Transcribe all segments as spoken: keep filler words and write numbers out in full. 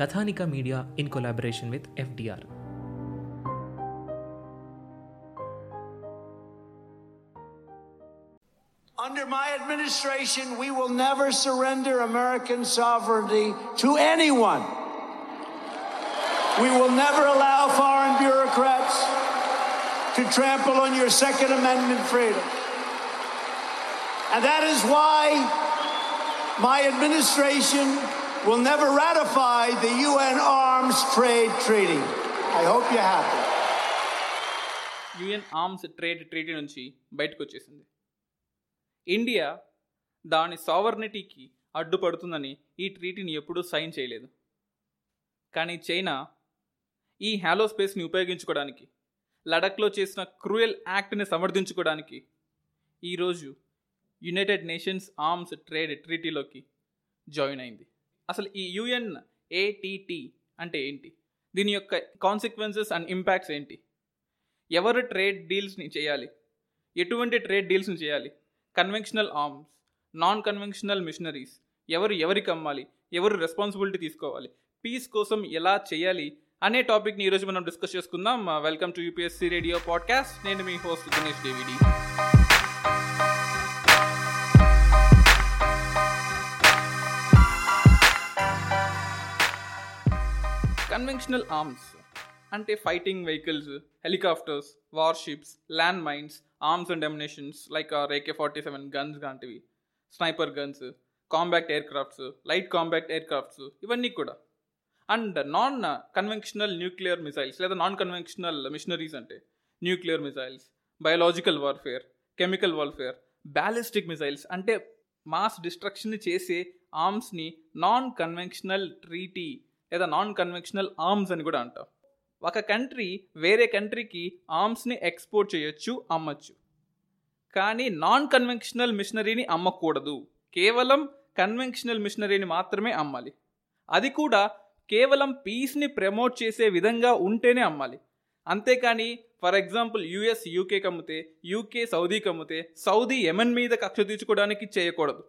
Kathanika media in collaboration with FDR. Under my administration, we will never surrender American sovereignty to anyone. We will never allow foreign bureaucrats to trample on your Second Amendment freedom. And that is why my administration will never ratify the U N Arms Trade Treaty. I hope you're happy. U N Arms Trade Treaty నుంచి బయటకు వచ్చేసింది. India దాని సావర్నిటీకి అడ్డుపడుతుందని ఈ ట్రీటీని ఎప్పుడూ sign చేయలేదు. కానీ China ఈ hello స్పేస్ని ఉపయోగించుకోవడానికి, లడఖ్లో చేసిన క్రూయల్ యాక్ట్ని సమర్థించుకోవడానికి ఈరోజు యునైటెడ్ నేషన్స్ ఆర్మ్స్ ట్రేడ్ ట్రీటీలోకి జాయిన్ అయింది. అసలు ఈ యుఎన్ ఏటీటీ అంటే ఏంటి? దీని యొక్క కాన్సిక్వెన్సెస్ అండ్ ఇంపాక్ట్స్ ఏంటి? ఎవరు ట్రేడ్ డీల్స్ని చేయాలి? ఎటువంటి ట్రేడ్ డీల్స్ని చేయాలి? Conventional arms, non conventional machineries ఎవరు ఎవరికి అమ్మాలి? ఎవరు రెస్పాన్సిబిలిటీ తీసుకోవాలి? పీస్ కోసం ఎలా చేయాలి అనే టాపిక్ని ఈరోజు మనం డిస్కస్ చేసుకుందాం. Welcome to UPSC radio podcast. నేను మీ host Dinesh Devi. Conventional arms అంటే fighting vehicles, helicopters, warships, land mines, arms and ammunitions like AK forty seven guns లాంటివి, sniper guns, combat air crafts, light combat air crafts ఇవన్నీ కూడా. And non conventional nuclear missiles లేదా non conventional machineries అంటే nuclear missiles, biological warfare, chemical warfare, ballistic missiles అంటే mass destruction చేసే ఆర్మ్స్ని non conventional treaty లేదా non conventional arms అని కూడా అంటాం. ఒక కంట్రీ వేరే కంట్రీకి ఆర్మ్స్ని ఎక్స్పోర్ట్ చేయొచ్చు, అమ్మచ్చు. కానీ నాన్ కన్వెన్షనల్ మిషనరీని అమ్మకూడదు. కేవలం కన్వెన్షనల్ మిషనరీని మాత్రమే అమ్మాలి. అది కూడా కేవలం పీస్ని ప్రమోట్ చేసే విధంగా ఉంటేనే అమ్మాలి. అంతేకాని ఫర్ ఎగ్జాంపుల్ యూఎస్ యూకే కమ్మితే, యూకే సౌదీ కమ్మితే, సౌదీ యెమెన్ మీద కక్ష తీర్చుకోవడానికి చేయకూడదు.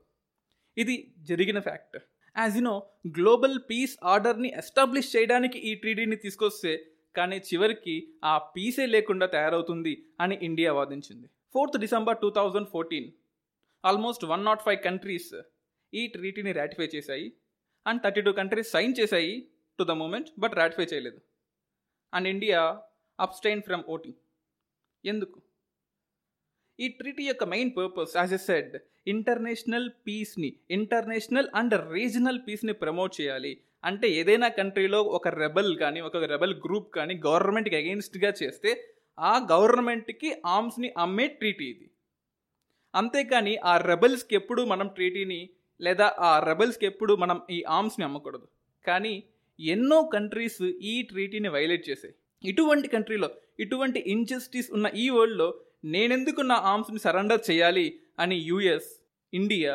ఇది జరిగిన fact. As you know, global peace ఆర్డర్ని ఎస్టాబ్లిష్ చేయడానికి ఈ ట్రీటీని తీసుకొస్తే కానీ చివరికి ఆ పీసే లేకుండా తయారవుతుంది అని ఇండియా వాదించింది. Fourth December two thousand fourteen almost one not five countries ఈ ట్రీటీని రాటిఫై చేశాయి and thirty two countries sign చేశాయి to the moment, but ratify చేయలేదు. And India abstain from voting. ఎందుకు? ఈ ట్రీటీ యొక్క main purpose, as a said, international పీస్ని, international and regional పీస్ని ప్రమోట్ చేయాలి. అంటే ఏదైనా కంట్రీలో ఒక రెబల్ కానీ, ఒక రెబల్ గ్రూప్ కానీ గవర్నమెంట్కి అగెయిన్స్ట్గా చేస్తే ఆ గవర్నమెంట్కి ఆర్మ్స్ని అమ్మే ట్రీటీ ఇది. అంతేకాని ఆ రెబల్స్కి ఎప్పుడు మనం ట్రీటీని లేదా ఆ రెబల్స్కి ఎప్పుడు మనం ఈ ఆర్మ్స్ని అమ్మకూడదు. కానీ ఎన్నో కంట్రీస్ ఈ ట్రీటీని వైలేట్ చేసాయి. ఇటువంటి కంట్రీలో, ఇటువంటి ఇన్జస్టిస్ ఉన్న ఈ వరల్డ్లో నేనెందుకు నా ఆర్మ్స్ని సరెండర్ చేయాలి అని యూఎస్, ఇండియా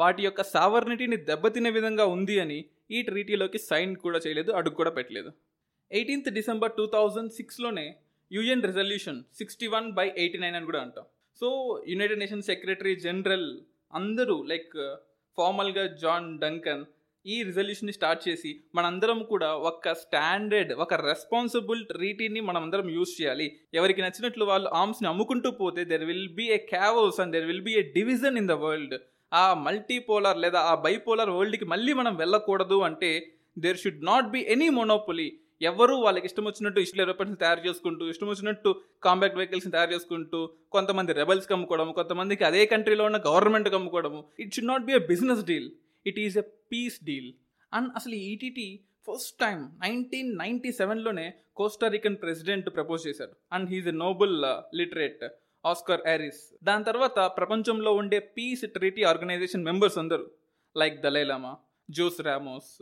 వాటి యొక్క సావర్నిటీని దెబ్బతినే విధంగా ఉంది అని ఈ ట్రీటీలోకి సైన్ కూడా చేయలేదు, అడుగు కూడా పెట్టలేదు. ఎయిటీన్త్ డిసెంబర్ టూ థౌజండ్ సిక్స్లోనే UN resolution sixty one by eighty nine అని కూడా అంటాం. So United Nations secretary general అందరూ లైక్ ఫార్మల్గా జాన్ డంకన్ ఈ రిజల్యూషన్ని స్టార్ట్ చేసి మనందరం కూడా ఒక స్టాండర్డ్, ఒక రెస్పాన్సిబుల్ ట్రీటీని మనమందరం యూజ్ చేయాలి. ఎవరికి నచ్చినట్లు వాళ్ళు ఆర్మ్స్ని అమ్ముకుంటూ పోతే there will be a chaos and there will be a division in the world. ఆ మల్టీపోలార్ లేదా ఆ బైపోలార్ వరల్డ్కి మళ్ళీ మనం వెళ్ళకూడదు. అంటే there should not be any monopoly. ఎవరు వాళ్ళకి ఇష్టం వచ్చినట్టు ఇష్టం వెపన్స్ తయారు చేసుకుంటూ, ఇష్టం వచ్చినట్టు కాంపాక్ట్ వెహికల్స్ని తయారు చేసుకుంటూ, కొంతమంది రెబల్స్కి అమ్ముకోవడం, కొంతమందికి అదే కంట్రీలో ఉన్న గవర్నమెంట్కి అమ్ముకోవడము. It should not be a business deal, it is a peace deal. And అసలు ETT first time nineteen ninety సెవెన్లోనే కోస్టారికన్ ప్రెసిడెంట్ ప్రపోజ్ చేశారు. And he is a Nobel laureate Oscar Arias. దాని తర్వాత ప్రపంచంలో ఉండే పీస్ ట్రీటీ ఆర్గనైజేషన్ మెంబర్స్ అందరూ like Dalai Lama, Jose Ramos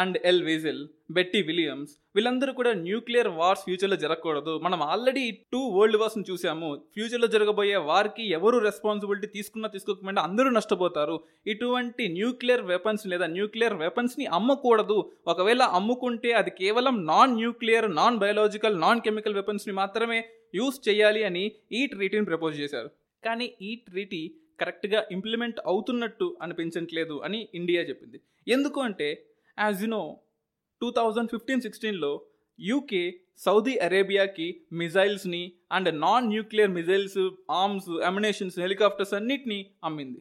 and Elie Wiesel, Betty Williams, వీళ్ళందరూ కూడా న్యూక్లియర్ వార్స్ ఫ్యూచర్లో జరగకూడదు, మనం ఆల్రెడీ టూ వరల్డ్ వార్స్ని చూసాము, ఫ్యూచర్లో జరగబోయే వార్కి ఎవరు రెస్పాన్సిబిలిటీ తీసుకున్నా తీసుకోకుండా అందరూ నష్టపోతారు, ఇటువంటి న్యూక్లియర్ వెపన్స్ లేదా న్యూక్లియర్ వెపన్స్ని అమ్మకూడదు, ఒకవేళ అమ్ముకుంటే అది కేవలం non nuclear, non biological, non chemical వెపన్స్ని మాత్రమే యూస్ చేయాలి అని ఈ ట్రీటీని ప్రపోజ్ చేశారు. కానీ ఈ ట్రీటీ కరెక్ట్గా ఇంప్లిమెంట్ అవుతున్నట్టు అనిపించట్లేదు అని ఇండియా చెప్పింది. ఎందుకు అంటే as you know two thousand fifteen సిక్స్టీన్లో యూకే సౌదీ అరేబియాకి మిజైల్స్ని and non nuclear missiles, arms, ammunitions, helicopters అన్నిటినీ అమ్మింది.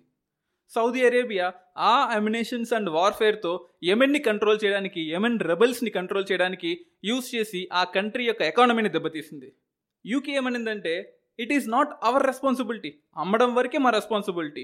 సౌదీ అరేబియా ఆ అమ్యునేషన్స్ అండ్ వార్ఫేర్తో యెమెన్ని కంట్రోల్ చేయడానికి, యెమెన్ రెబల్స్ని కంట్రోల్ చేయడానికి యూజ్ చేసి ఆ కంట్రీ యొక్క ఎకానమీని దెబ్బతీసింది. యూకే ఏమనిందంటే it is not our responsibility, అమ్మడం వరకే మా responsibility,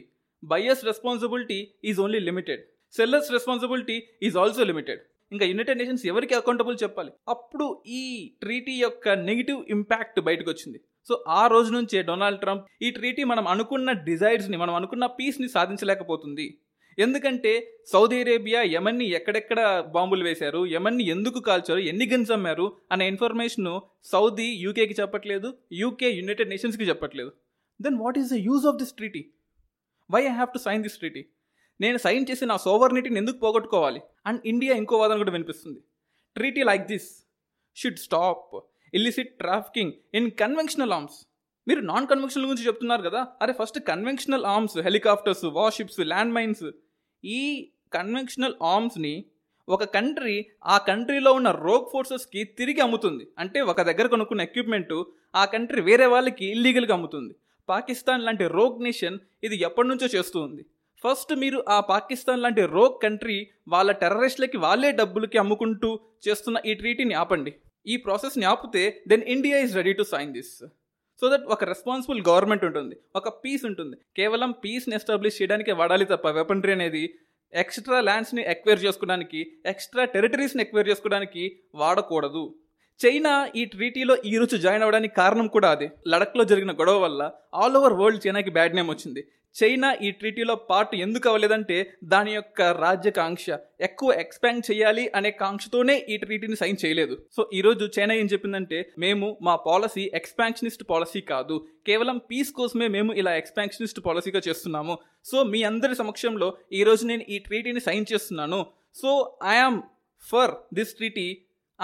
buyers responsibility is only limited, sellers responsibility is also limited. ఇంకా యునైటెడ్ నేషన్స్ ఎవరికి అకౌంటబుల్ చెప్పాలి. అప్పుడు ఈ ట్రీటీ యొక్క నెగిటివ్ ఇంపాక్ట్ బయటకు వచ్చింది. సో ఆ రోజు నుంచే డొనాల్డ్ ట్రంప్ ఈ ట్రీటీ మనం అనుకున్న డిజైర్స్ని, మనం అనుకున్న పీస్ని సాధించలేకపోతుంది, ఎందుకంటే సౌదీ అరేబియా యెమెన్ని ఎక్కడెక్కడ బాంబులు వేశారు, యెమెన్ని ఎందుకు కాల్చారు, ఎన్ని గన్స్ అమ్మారు అనే ఇన్ఫర్మేషన్ సౌదీ యూకేకి చెప్పట్లేదు, యూకే యునైటెడ్ నేషన్స్కి చెప్పట్లేదు. Then what is the use of this treaty? Why I have to sign this treaty? నేను సైన్ చేసి నా సోవర్నిటీని ఎందుకు పోగొట్టుకోవాలి? అండ్ ఇండియా ఇంకో వాదన కూడా వినిపిస్తుంది, treaty like this should stop illicit trafficking in conventional arms. మీరు నాన్ కన్వెన్షనల్ గురించి చెప్తున్నారు కదా, అరే first conventional arms, helicopters, warships, land mines, ఈ కన్వెన్షనల్ ఆర్మ్స్ని ఒక కంట్రీ ఆ కంట్రీలో ఉన్న రోగ్ ఫోర్సెస్కి తిరిగి అమ్ముతుంది. అంటే ఒక దగ్గర కొనుక్కున్న ఎక్విప్మెంటు ఆ కంట్రీ వేరే వాళ్ళకి ఇల్లీగల్గా అమ్ముతుంది. పాకిస్తాన్ లాంటి రోగ్ నేషన్ ఇది ఎప్పటి నుంచో చేస్తూ ఉంది. ఫస్ట్ మీరు ఆ పాకిస్తాన్ లాంటి రోగ్ కంట్రీ వాళ్ళ టెర్రరిస్టులకి వాళ్ళే డబ్బులకి అమ్ముకుంటూ చేస్తున్న ఈ ట్రీటీని ఆపండి. ఈ ప్రాసెస్ని ఆపితే then India is ready to sign this, so that ఒక రెస్పాన్సిబుల్ గవర్నమెంట్ ఉంటుంది, ఒక పీస్ ఉంటుంది. కేవలం పీస్ని ఎస్టాబ్లిష్ చేయడానికే వాడాలి తప్ప వెపన్రీ అనేది ఎక్స్ట్రా ల్యాండ్స్ని ఎక్వైర్ చేసుకోవడానికి, ఎక్స్ట్రా టెరిటరీస్ని ఎక్వైర్ చేసుకోవడానికి వాడకూడదు. చైనా ఈ ట్రీటీలో ఈరోజు జాయిన్ అవ్వడానికి కారణం కూడా అదే. లడఖ్లో జరిగిన గొడవ వల్ల ఆల్ ఓవర్ వరల్డ్ చైనాకి బ్యాడ్ నేమ్ వచ్చింది. చైనా ఈ ట్రీటీలో పార్ట్ ఎందుకు అవ్వలేదంటే దాని యొక్క రాజ్యకాంక్ష ఎక్కువ ఎక్స్పాండ్ చేయాలి అనే కాంక్షతోనే ఈ ట్రీటీని సైన్ చేయలేదు. సో ఈరోజు చైనా ఏం చెప్పిందంటే మేము మా పాలసీ ఎక్స్పాన్షనిస్ట్ పాలసీ కాదు, కేవలం పీస్ కోసమే మేము ఇలా ఎక్స్పాన్షనిస్ట్ పాలసీగా చేస్తున్నాము. సో మీ అందరి సమక్షంలో ఈరోజు నేను ఈ ట్రీటీని సైన్ చేస్తున్నాను. So I am for this treaty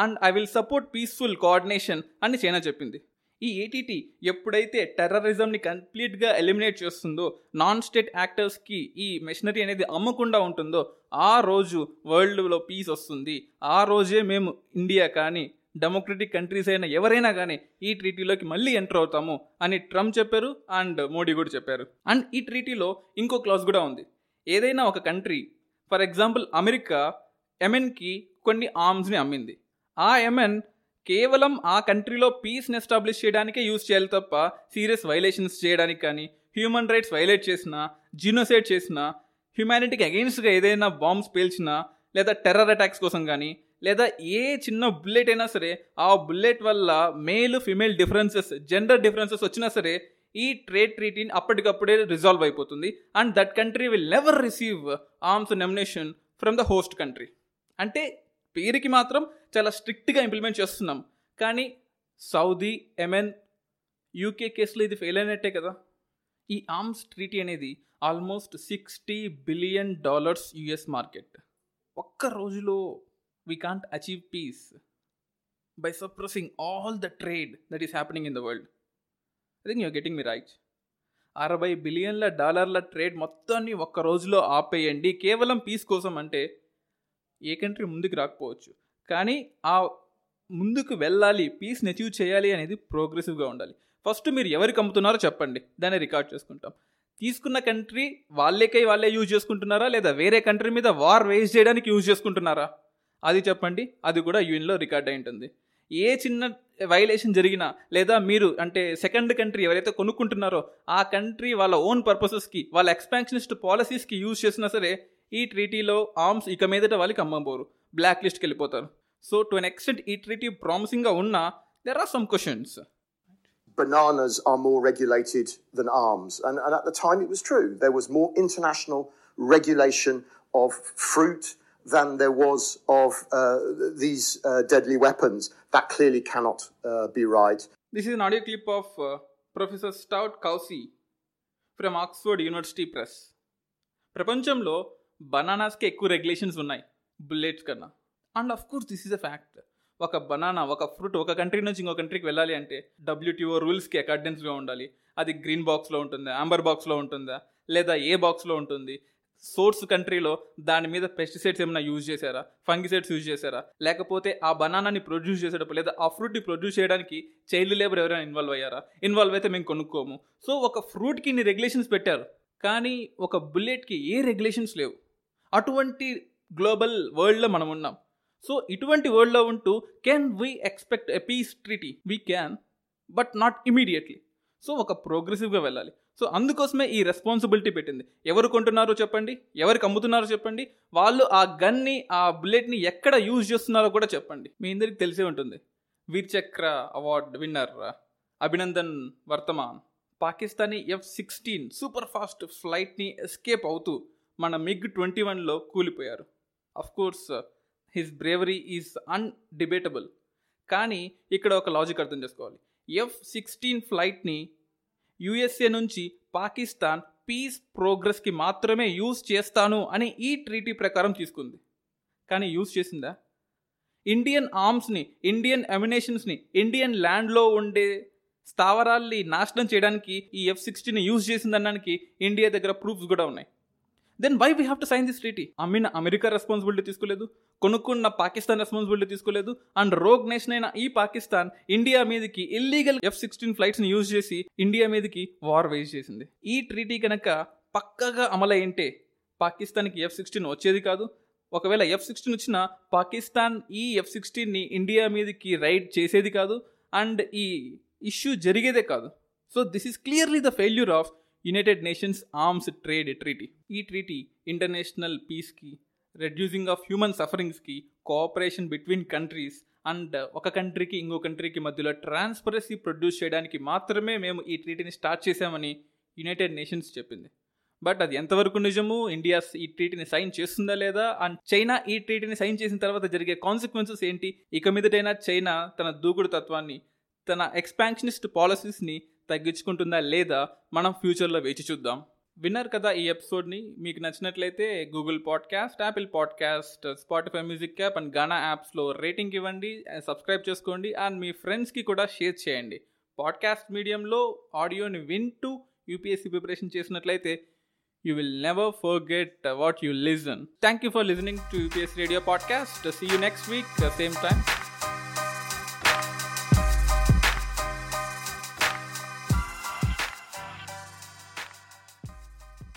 and I will support peaceful coordination అని చైనా చెప్పింది. ఈ ఏటీటీ ఎప్పుడైతే టెర్రరిజంని కంప్లీట్గా ఎలిమినేట్ చేస్తుందో, నాన్ స్టేట్ యాక్టర్స్కి ఈ మెషినరీ అనేది అమ్మకుండా ఉంటుందో, ఆ రోజు వరల్డ్లో పీస్ వస్తుంది. ఆ రోజే మేము ఇండియా కానీ డెమోక్రటిక్ కంట్రీస్ అయినా ఎవరైనా కానీ ఈ ట్రీటీలోకి మళ్ళీ ఎంటర్ అవుతాము అని ట్రంప్ చెప్పారు అండ్ మోడీ కూడా చెప్పారు. అండ్ ఈ ట్రీటీలో ఇంకో క్లాజ్ కూడా ఉంది, ఏదైనా ఒక కంట్రీ, ఫర్ ఎగ్జాంపుల్ అమెరికా యెమెన్కి కొన్ని ఆర్మ్స్ని అమ్మింది, ఆ యెమెన్ కేవలం ఆ కంట్రీలో పీస్ని ఎస్టాబ్లిష్ చేయడానికే యూజ్ చేయాలి తప్ప సీరియస్ వైలేషన్స్ చేయడానికి కానీ, హ్యూమన్ రైట్స్ వైలేట్ చేసినా, జినోసైడ్ చేసినా, హ్యుమానిటీకి అగెయిన్స్ట్గా ఏదైనా బాంబ్స్ పేల్చినా, లేదా టెర్రర్ అటాక్స్ కోసం కానీ, లేదా ఏ చిన్న బుల్లెట్ అయినా సరే ఆ బుల్లెట్ వల్ల male female differences, gender differences వచ్చినా సరే ఈ ట్రేడ్ ట్రీటీని అప్పటికప్పుడే రిజాల్వ్ అయిపోతుంది. And that country will never receive arms nomination from the host country. అంటే పేరుకి మాత్రం చాలా స్ట్రిక్ట్గా ఇంప్లిమెంట్ చేస్తున్నాం, కానీ సౌదీ, యెమెన్, యూకే కేసులో ఇది ఫెయిల్ అయినట్టే కదా. ఈ ఆర్మ్స్ ట్రీటీ అనేది almost sixty billion dollars US market. ఒక్క రోజులో we can't achieve peace by suppressing all the trade that is happening in the world. I think you're getting me right. అరవై బిలియన్ల డాలర్ల ట్రేడ్ మొత్తాన్ని ఒక్క రోజులో ఆపేయండి కేవలం పీస్ కోసం అంటే ఏ కంట్రీ ముందుకు రాకపోవచ్చు, కానీ ఆ ముందుకు వెళ్ళాలి, పీస్ని అచీవ్ చేయాలి అనేది ప్రోగ్రెసివ్గా ఉండాలి. ఫస్ట్ మీరు ఎవరికి అమ్ముతున్నారో చెప్పండి, దాన్ని రికార్డ్ చేసుకుంటాం. తీసుకున్న కంట్రీ వాళ్ళకై వాళ్ళే యూజ్ చేసుకుంటున్నారా, లేదా వేరే కంట్రీ మీద వార్ వేస్ట్ చేయడానికి యూజ్ చేసుకుంటున్నారా అది చెప్పండి, అది కూడా యూఎన్లో రికార్డ్ అయి ఉంటుంది. ఏ చిన్న వైలేషన్ జరిగినా లేదా మీరు అంటే సెకండ్ కంట్రీ ఎవరైతే కొనుక్కుంటున్నారో ఆ కంట్రీ వాళ్ళ ఓన్ పర్పసెస్కి వాళ్ళ ఎక్స్పాన్షనిస్ట్ పాలసీస్కి యూజ్ చేసినా సరే ఈ ట్రీటీలో ఆర్మ్స్ ఇక మీదట వాళ్ళకి అమ్మబోరు, బ్లాక్ లిస్ట్కి వెళ్ళిపోతారు. సో టు అన్ ఎక్స్టెంట్ ఈ ట్రీటీ ప్రామిసింగ్గా ఉన్నా there are some questions. Bananas are more regulated than arms, and, and at the time it was true. There was more international regulation of fruit than there was of uh, these uh, deadly weapons. That clearly cannot uh, be right. This is an audio clip of uh, Professor Stout Kausik from Oxford University Press. ప్రపంచంలో బనానాస్కి ఎక్కువ regulations ఉన్నాయి bullets కన్నా. And of course this is a fact. ఒక banana, ఒక fruit ఒక country నుంచి ఇంకో కంట్రీకి వెళ్ళాలి అంటే డబ్ల్యూటీఓ రూల్స్కి అకార్డెన్స్గా ఉండాలి. అది గ్రీన్ బాక్స్లో ఉంటుందా, ఆంబర్ బాక్స్లో ఉంటుందా, లేదా ఏ బాక్స్లో ఉంటుంది, సోర్స్ కంట్రీలో దాని మీద పెస్టిసైడ్స్ ఏమైనా యూజ్ చేశారా, ఫంగిసైడ్స్ యూజ్ చేశారా, లేకపోతే ఆ బనానాని ప్రొడ్యూస్ చేసేటప్పుడు లేదా ఆ ఫ్రూట్ని ప్రొడ్యూస్ చేయడానికి చైల్డ్ లేబర్ ఎవరైనా ఇన్వాల్వ్ అయ్యారా, ఇన్వాల్వ్ అయితే మేము కొనుక్కోము. సో ఒక ఫ్రూట్కి ఇన్ని రెగ్యులేషన్స్ పెట్టారు, కానీ ఒక బుల్లెట్కి ఏ రెగ్యులేషన్స్ లేవు. అటువంటి గ్లోబల్ వరల్డ్లో మనం ఉన్నాం. సో ఇటువంటి వరల్డ్లో ఉంటూ can we expect a peace treaty? We can, but not immediately. So ఒక ప్రోగ్రెసివ్గా వెళ్ళాలి. సో అందుకోసమే ఈ రెస్పాన్సిబిలిటీ పెట్టింది. ఎవరు కొంటున్నారో చెప్పండి, ఎవరికి అమ్ముతున్నారో చెప్పండి, వాళ్ళు ఆ గన్ని ఆ బుల్లెట్ని ఎక్కడ యూజ్ చేస్తున్నారో కూడా చెప్పండి. మీ అందరికీ తెలిసే ఉంటుంది, Vir Chakra award winner Abhinandan Varthaman Pakistani F sixteen super fast ఫ్లైట్ని ఎస్కేప్ అవుతూ మన మిగ్ ట్వంటీ వన్లో కూలిపోయారు. Of course his bravery is undebatable. కానీ ఇక్కడ ఒక లాజిక్ అర్థం చేసుకోవాలి. ఎఫ్ సిక్స్టీన్ ఫ్లైట్ని యూఎస్ఏ నుంచి పాకిస్తాన్ పీస్ ప్రోగ్రెస్కి మాత్రమే యూజ్ చేస్తాను అని ఈ ట్రీటీ ప్రకారం తీసుకుంది. కానీ యూజ్ చేసిందా? ఇండియన్ ఆర్మ్స్ని, ఇండియన్ అమ్యునేషన్స్ని, ఇండియన్ ల్యాండ్లో ఉండే స్థావరాల్ని నాశనం చేయడానికి ఈ ఎఫ్ సిక్స్టీన్ యూజ్ చేసిందనడానికి ఇండియా దగ్గర ప్రూఫ్స్ కూడా ఉన్నాయి. Then why we have to sign this treaty? అమ్మిన అమెరికా రెస్పాన్సిబిలిటీ తీసుకోలేదు, కొనుక్కున్న పాకిస్తాన్ రెస్పాన్సిబిలిటీ తీసుకోలేదు, అండ్ రోగ్ నేషన్ అయిన ఈ పాకిస్తాన్ ఇండియా మీదకి ఇల్లీగల్ ఎఫ్ సిక్స్టీన్ ఫ్లైట్స్ని యూజ్ చేసి ఇండియా మీదకి వార్ వేజ్ చేసింది. ఈ ట్రీటీ కనుక పక్కగా అమలయ్యంటే పాకిస్తాన్కి ఎఫ్ సిక్స్టీన్ వచ్చేది కాదు. ఒకవేళ ఎఫ్ సిక్స్టీన్ వచ్చినా పాకిస్తాన్ ఈ ఎఫ్ సిక్స్టీన్ని ఇండియా మీదకి రైడ్ చేసేది కాదు, అండ్ ఈ ఇష్యూ జరిగేదే కాదు. So this is clearly the failure of United Nations arms trade treaty. ఈ ట్రీటీ ఇంటర్నేషనల్ పీస్కి, రెడ్యూసింగ్ ఆఫ్ హ్యూమన్ సఫరింగ్స్కి, కోఆపరేషన్ బిట్వీన్ కంట్రీస్ అండ్ ఒక కంట్రీకి ఇంకో కంట్రీకి మధ్యలో ట్రాన్స్పరెన్సీ ప్రొడ్యూస్ చేయడానికి మాత్రమే మేము ఈ ట్రీటీని స్టార్ట్ చేశామని యునైటెడ్ నేషన్స్ చెప్పింది. బట్ అది ఎంతవరకు నిజము? ఇండియా ఈ ట్రీటీని సైన్ చేస్తుందా లేదా? అండ్ చైనా ఈ ట్రీటీని సైన్ చేసిన తర్వాత జరిగే కాన్సిక్వెన్సెస్ ఏంటి? ఇక మీదటైనా చైనా తన దూకుడు తత్వాన్ని, తన ఎక్స్పాన్షనిస్ట్ పాలసీస్ని తగ్గించుకుంటుందా లేదా? మనం ఫ్యూచర్లో వేచి చూద్దాం. విన్నారు కదా ఈ ఎపిసోడ్ని. మీకు నచ్చినట్లయితే Google podcast, Apple podcast, Spotify music app and Gaana యాప్స్లో రేటింగ్ ఇవ్వండి, సబ్స్క్రైబ్ చేసుకోండి, అండ్ మీ ఫ్రెండ్స్కి కూడా షేర్ చేయండి. పాడ్కాస్ట్ మీడియంలో ఆడియోని వింటూ యూపీఎస్సీ ప్రిపరేషన్ చేసినట్లయితే you will never forget what you listen. Thank you for listening to UPSC radio podcast. See you next week, same time.